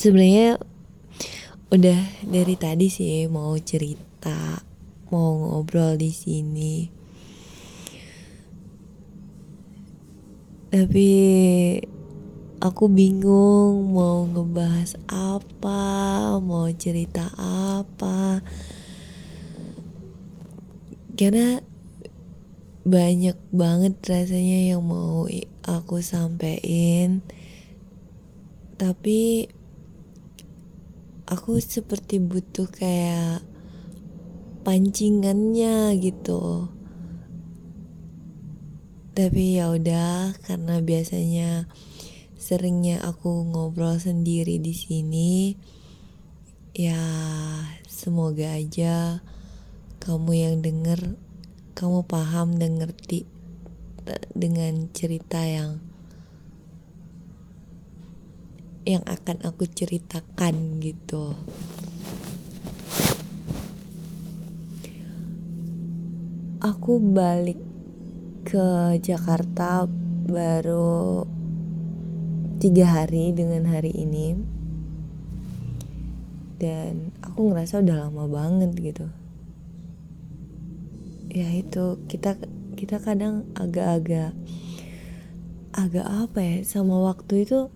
Sebenarnya udah dari tadi sih mau cerita, mau ngobrol di sini. Tapi aku bingung mau ngebahas apa, mau cerita apa. Karena banyak banget rasanya yang mau aku sampein. Tapi aku seperti butuh kayak pancingannya gitu. Tapi ya udah, karena biasanya seringnya aku ngobrol sendiri di sini. Ya semoga aja kamu yang denger, kamu paham dan ngerti dengan cerita yang akan aku ceritakan gitu. Aku balik ke Jakarta baru 3 hari dengan hari ini, dan aku ngerasa udah lama banget gitu. Ya itu, kita kadang agak apa ya sama waktu itu.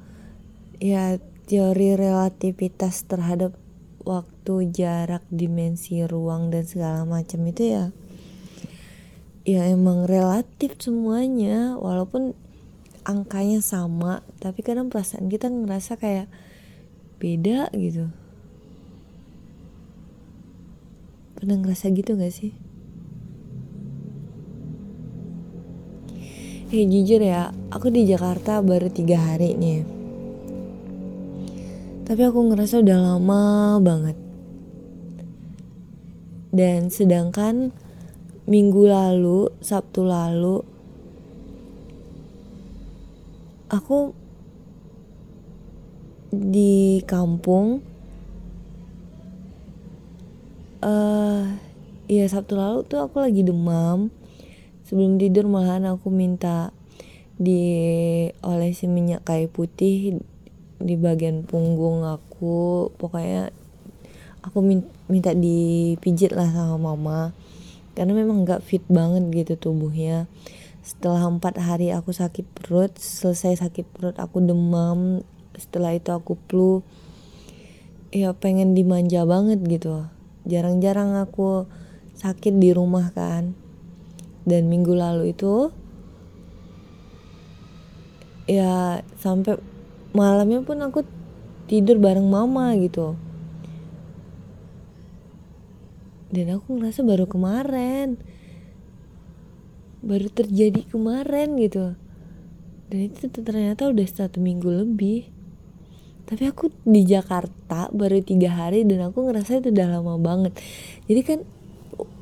Ya, teori relativitas terhadap waktu, jarak, dimensi, ruang, dan segala macam itu ya emang relatif semuanya. Walaupun angkanya sama, tapi kadang perasaan kita ngerasa kayak beda gitu. Pernah ngerasa gitu gak sih? Jujur ya, aku di Jakarta baru 3 hari nih, tapi aku ngerasa udah lama banget. Dan sedangkan minggu lalu, Sabtu lalu, aku di kampung. Ya Sabtu lalu tuh aku lagi demam. Sebelum tidur malahan aku minta diolesi minyak kayu putih di bagian punggung aku. Pokoknya aku minta dipijit lah sama mama, karena memang gak fit banget gitu tubuhnya. Setelah 4 hari aku sakit perut, selesai sakit perut aku demam, setelah itu aku flu. Ya pengen dimanja banget gitu. Jarang-jarang aku sakit di rumah kan. Dan minggu lalu itu ya sampai malamnya pun aku tidur bareng mama gitu. Dan aku ngerasa baru terjadi kemarin gitu. Dan itu ternyata udah 1 minggu lebih. Tapi aku di Jakarta baru 3 hari dan aku ngerasa itu udah lama banget. Jadi kan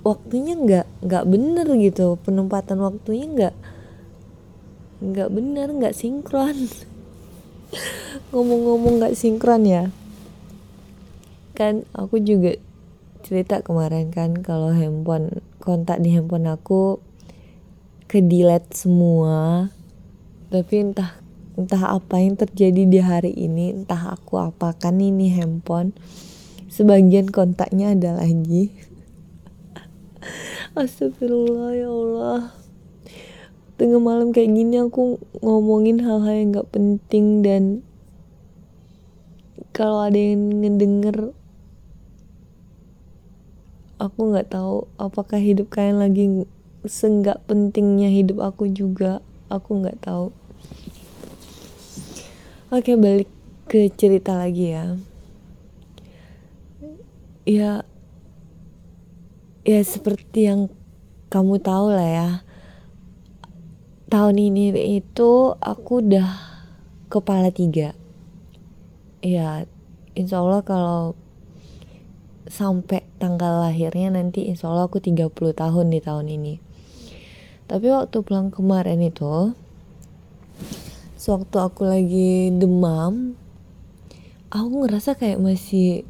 waktunya nggak bener gitu, penempatan waktunya nggak bener, nggak sinkron. Ngomong-ngomong gak sinkron ya, kan aku juga cerita kemarin kan kalau handphone, kontak di handphone aku ke-delete semua. Tapi entah apa yang terjadi di hari ini, entah aku apakan ini handphone, sebagian kontaknya ada lagi. Astagfirullah, ya Allah. Tengah malam kayak gini aku ngomongin hal-hal yang gak penting, dan kalau ada yang ngedenger, aku gak tahu apakah hidup kalian lagi senggak pentingnya hidup aku juga. Aku gak tahu. Oke, balik ke cerita lagi ya. Ya seperti yang kamu tahu lah ya, tahun ini itu aku udah kepala 3. Ya insya Allah kalau sampai tanggal lahirnya nanti insya Allah aku 30 tahun di tahun ini. Tapi waktu pulang kemarin itu, sewaktu aku lagi demam, aku ngerasa kayak masih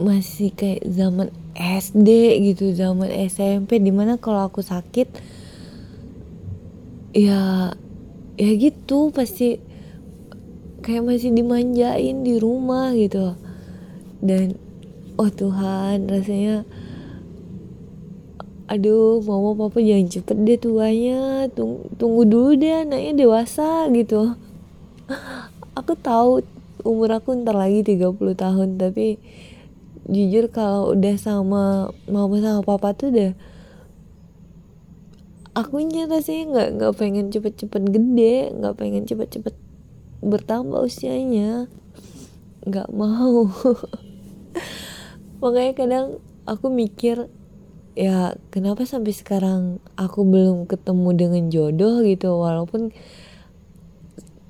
masih kayak zaman SD gitu, zaman SMP, dimana kalau aku sakit ya gitu pasti kayak masih dimanjain di rumah gitu. Dan oh Tuhan, rasanya aduh mama papa jangan cepet deh tuanya, tunggu dulu deh anaknya dewasa gitu. Aku tahu umur aku ntar lagi 30 tahun, tapi jujur kalau udah sama mama sama papa tuh udah akunya rasanya nggak pengen cepet-cepet gede, nggak pengen cepet-cepet bertambah usianya, nggak mau. Makanya kadang aku mikir, ya kenapa sampai sekarang aku belum ketemu dengan jodoh gitu, walaupun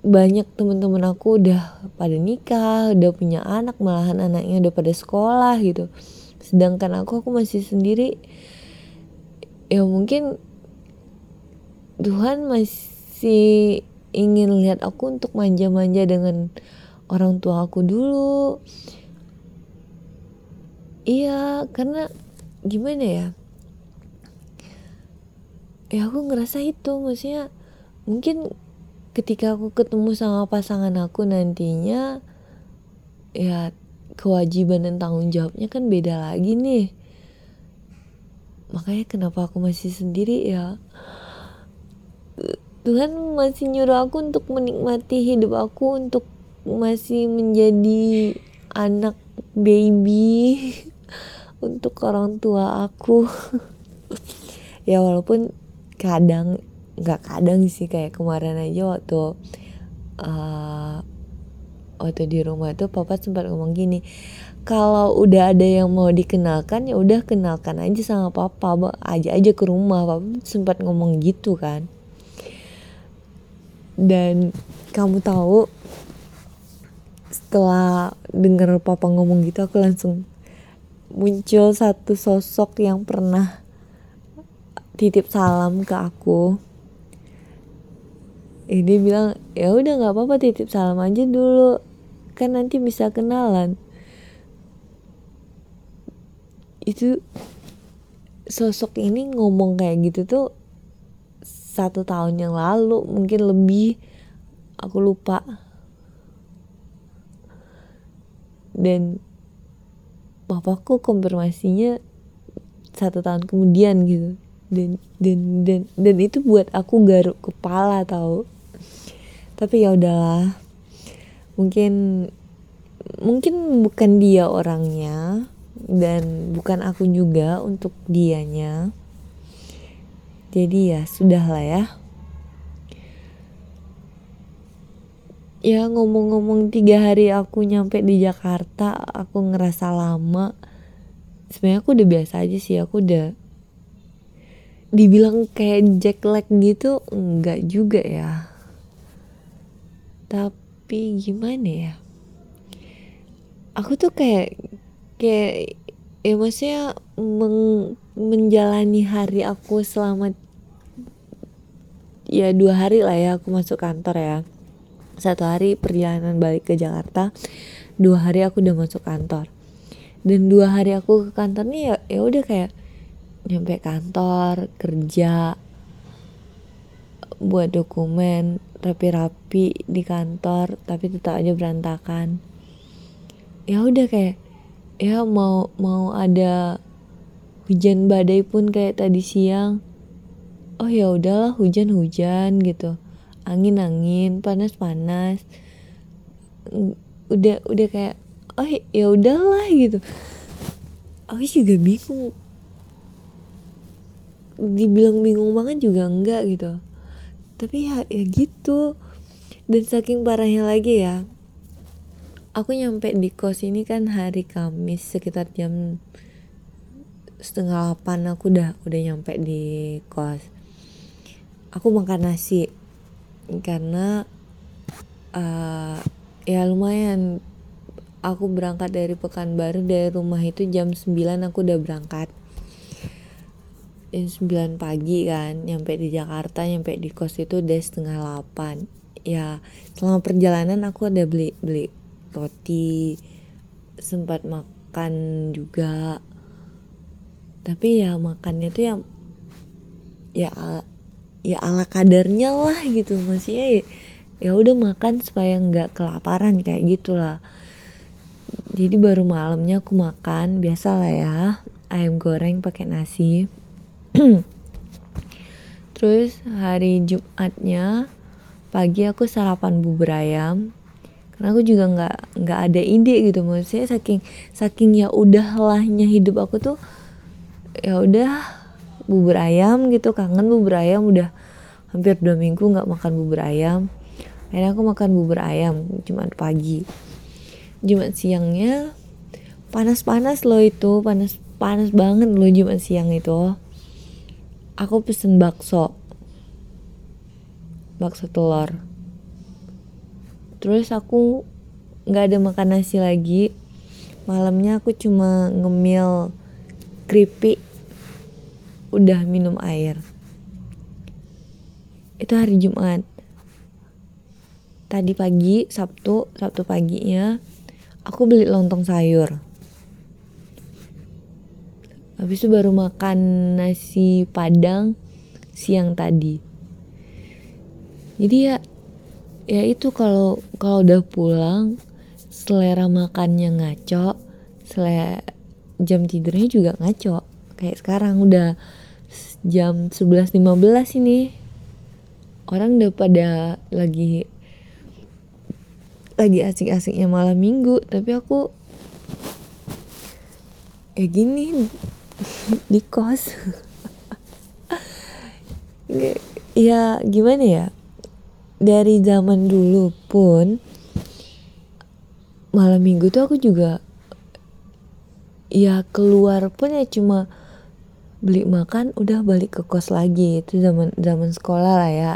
banyak teman-teman aku udah pada nikah, udah punya anak, malahan anaknya udah pada sekolah gitu, sedangkan aku masih sendiri. Ya mungkin Tuhan masih ingin lihat aku untuk manja-manja dengan orang tua aku dulu. Iya, karena gimana ya, ya aku ngerasa itu, maksudnya mungkin ketika aku ketemu sama pasangan aku nantinya, ya kewajiban dan tanggung jawabnya kan beda lagi nih. Makanya kenapa aku masih sendiri, ya Tuhan masih nyuruh aku untuk menikmati hidup aku, untuk masih menjadi anak baby untuk orang tua aku. Ya walaupun kadang, gak kadang sih, kayak kemarin aja waktu di rumah tuh papa sempat ngomong gini, kalau udah ada yang mau dikenalkan ya udah kenalkan aja sama papa, aja ke rumah. Papa sempat ngomong gitu kan. Dan kamu tahu, setelah dengar papa ngomong gitu, aku langsung muncul satu sosok yang pernah titip salam ke aku. Dia bilang, ya udah nggak apa-apa titip salam aja dulu, kan nanti bisa kenalan. Itu sosok ini ngomong kayak gitu tuh 1 tahun yang lalu, mungkin lebih, aku lupa. Dan papaku konfirmasinya 1 tahun kemudian gitu, dan itu buat aku garuk kepala tahu. Tapi ya udahlah, mungkin bukan dia orangnya dan bukan aku juga untuk dianya, jadi ya sudahlah ya. Ya ngomong-ngomong 3 hari aku nyampe di Jakarta, aku ngerasa lama. Sebenarnya aku udah biasa aja sih, aku udah dibilang kayak jet lag gitu, enggak juga ya. Tapi gimana ya? Aku tuh kayak ya maksudnya menjalani hari aku selama ya 2 hari lah ya aku masuk kantor ya. 1 hari perjalanan balik ke Jakarta, 2 hari aku udah masuk kantor. Dan 2 hari aku ke kantor nih ya udah kayak nyampe kantor, kerja, buat dokumen, rapi-rapi di kantor, tapi tetap aja berantakan. Ya udah kayak ya mau ada hujan badai pun kayak tadi siang, oh ya udahlah hujan-hujan gitu, angin-angin, panas-panas, udah kayak oh ya udahlah gitu. Aku juga bingung, dibilang bingung banget juga enggak gitu, tapi ya gitu. Dan saking parahnya lagi ya, aku nyampe di kos ini kan hari Kamis, sekitar jam 7:30 aku udah nyampe di kos. Aku makan nasi karena ya lumayan, aku berangkat dari Pekanbaru, dari rumah itu jam 9 aku udah berangkat, jam 9 pagi kan, nyampe di Jakarta, nyampe di kos itu udah 7:30. Ya selama perjalanan aku ada beli roti, sempat makan juga, tapi ya makannya tuh ya ala kadarnya lah gitu, maksudnya ya udah makan supaya nggak kelaparan kayak gitulah. Jadi baru malamnya aku makan biasa lah ya, ayam goreng pakai nasi. Terus hari Jumatnya pagi aku sarapan bubur ayam, karena aku juga nggak ada ide gitu, maksudnya saking ya udahlahnya hidup aku tuh, ya udah bubur ayam gitu, kangen bubur ayam, udah hampir 2 minggu gak makan bubur ayam. Akhirnya aku makan bubur ayam Jumat pagi. Jumat siangnya panas-panas loh itu, panas banget loh Jumat siang itu. Aku pesen bakso telur. Terus aku gak ada makan nasi lagi. Malamnya aku cuma ngemil keripik, udah minum air. Itu hari Jumat. Tadi pagi Sabtu paginya aku beli lontong sayur. Habis itu baru makan nasi padang siang tadi. Jadi ya itu kalau udah pulang selera makannya ngaco, jam tidurnya juga ngaco. Kayak sekarang udah jam 11.15 ini, orang udah pada lagi asik-asiknya malam minggu, tapi aku gini di kos. Ya gimana ya, dari zaman dulu pun malam minggu tuh aku juga ya keluar pun ya cuma beli makan udah balik ke kos lagi. Itu zaman sekolah lah ya,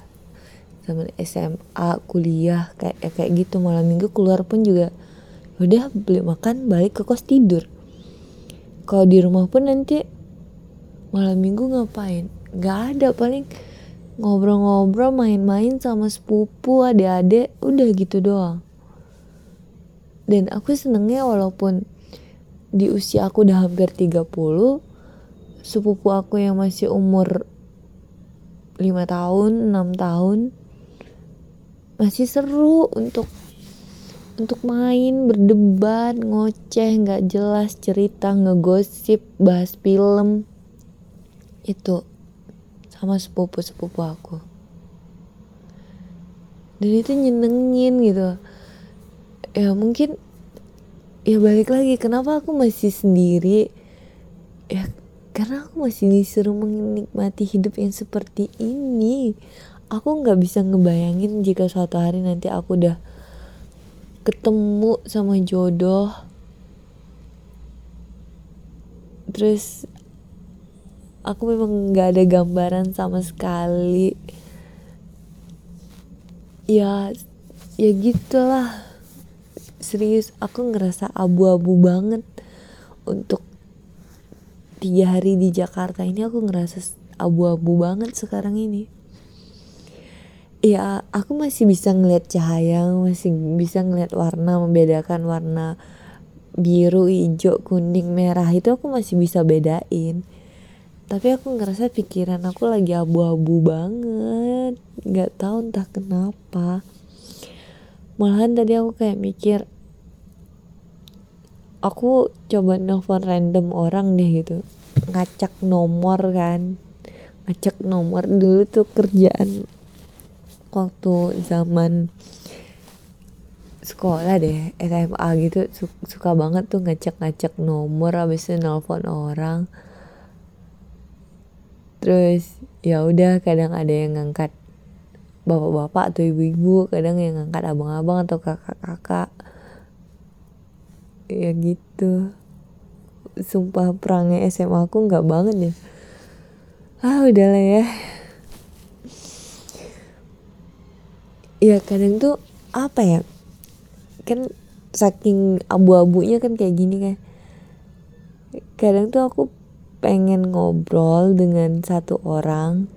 zaman SMA kuliah kayak gitu. Malam minggu keluar pun juga udah beli makan balik ke kos tidur. Kalau di rumah pun nanti malam minggu ngapain, nggak ada, paling ngobrol-ngobrol, main-main sama sepupu, adik-adik, udah gitu doang. Dan aku senengnya walaupun di usia aku udah hampir 30, sepupu aku yang masih umur 5 tahun, 6 tahun masih seru untuk main, berdebat, ngoceh, gak jelas cerita, ngegosip, bahas film. Itu sama sepupu aku. Dan itu nyenengin gitu. Ya mungkin ya balik lagi, kenapa aku masih sendiri? Ya karena aku masih disuruh menikmati hidup yang seperti ini. Aku gak bisa ngebayangin jika suatu hari nanti aku udah ketemu sama jodoh, terus aku memang gak ada gambaran sama sekali. Ya gitulah. Serius, aku ngerasa abu-abu banget untuk 3 hari di Jakarta ini. Aku ngerasa abu-abu banget sekarang ini. Ya aku masih bisa ngelihat cahaya, masih bisa ngelihat warna, membedakan warna biru, hijau, kuning, merah, itu aku masih bisa bedain. Tapi aku ngerasa pikiran aku lagi abu-abu banget, nggak tahu entah kenapa. Malahan tadi aku kayak mikir, aku coba nelfon random orang deh gitu, ngacak nomor. Dulu tuh kerjaan waktu zaman sekolah deh, SMA gitu, suka banget tuh ngacak nomor, habis itu nelfon orang. Terus ya udah, kadang ada yang ngangkat bapak-bapak atau ibu-ibu, kadang yang ngangkat abang-abang atau kakak-kakak. Ya gitu. Sumpah perangnya SMA aku enggak banget ya. Udahlah ya. Ya kadang tuh apa ya, kan saking abu-abunya kan kayak gini kan, kadang tuh aku pengen ngobrol dengan satu orang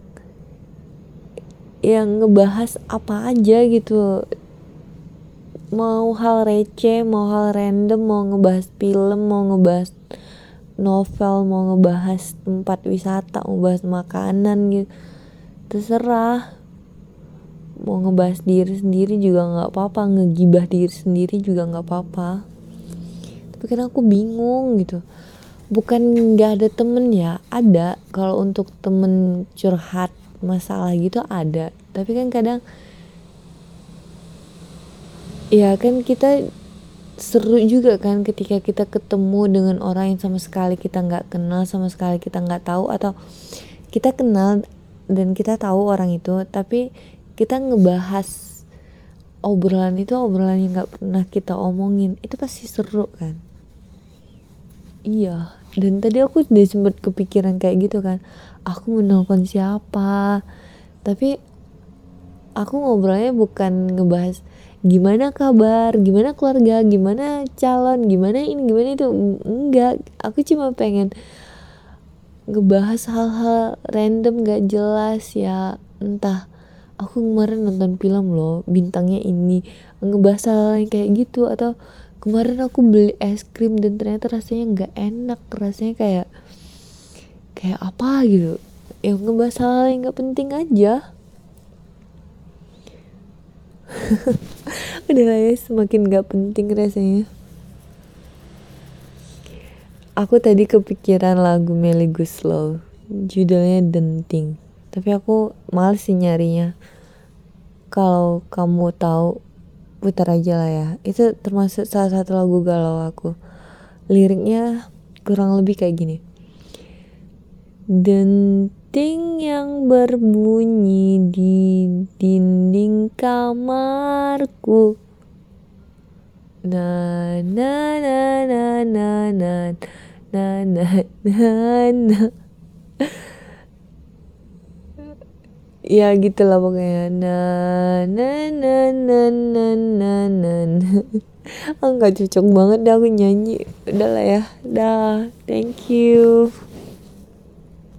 yang ngebahas apa aja gitu, mau hal receh, mau hal random, mau ngebahas film, mau ngebahas novel, mau ngebahas tempat wisata, mau ngebahas makanan gitu, terserah. Mau ngebahas diri sendiri juga gak apa-apa, ngegibah diri sendiri juga gak apa-apa. Tapi kan aku bingung gitu. Bukan gak ada temen ya, ada. Kalau untuk temen curhat masalah gitu ada. Tapi kan kadang ya kan kita seru juga kan ketika kita ketemu dengan orang yang sama sekali kita gak kenal, sama sekali kita gak tahu, atau kita kenal dan kita tahu orang itu, tapi kita ngebahas obrolan itu, obrolan yang gak pernah kita omongin, itu pasti seru kan. Iya, dan tadi aku udah sempat kepikiran kayak gitu kan, aku menelpon siapa, tapi aku ngobrolnya bukan ngebahas gimana kabar, gimana keluarga, gimana calon, gimana ini, gimana itu. Enggak, aku cuma pengen ngebahas hal-hal random gak jelas ya. Entah, aku kemarin nonton film loh, bintangnya ini, ngebahas hal yang kayak gitu. Atau kemarin aku beli es krim dan ternyata rasanya gak enak, rasanya kayak apa gitu. Yang ngebahas hal yang gak penting aja. Udah lah ya, semakin gak penting rasanya. Aku tadi kepikiran lagu Melly Goeslaw, judulnya Denting, tapi aku males sih nyarinya. Kalau kamu tahu, putar aja lah ya. Itu termasuk salah satu lagu galau aku. Liriknya kurang lebih kayak gini. Denting yang berbunyi di dinding kamarku, na na na na na na na na na. Ya gitulah pokoknya, na na na na na na na. Enggak cocok banget dah aku nyanyi. Udahlah ya. Dah. Thank you.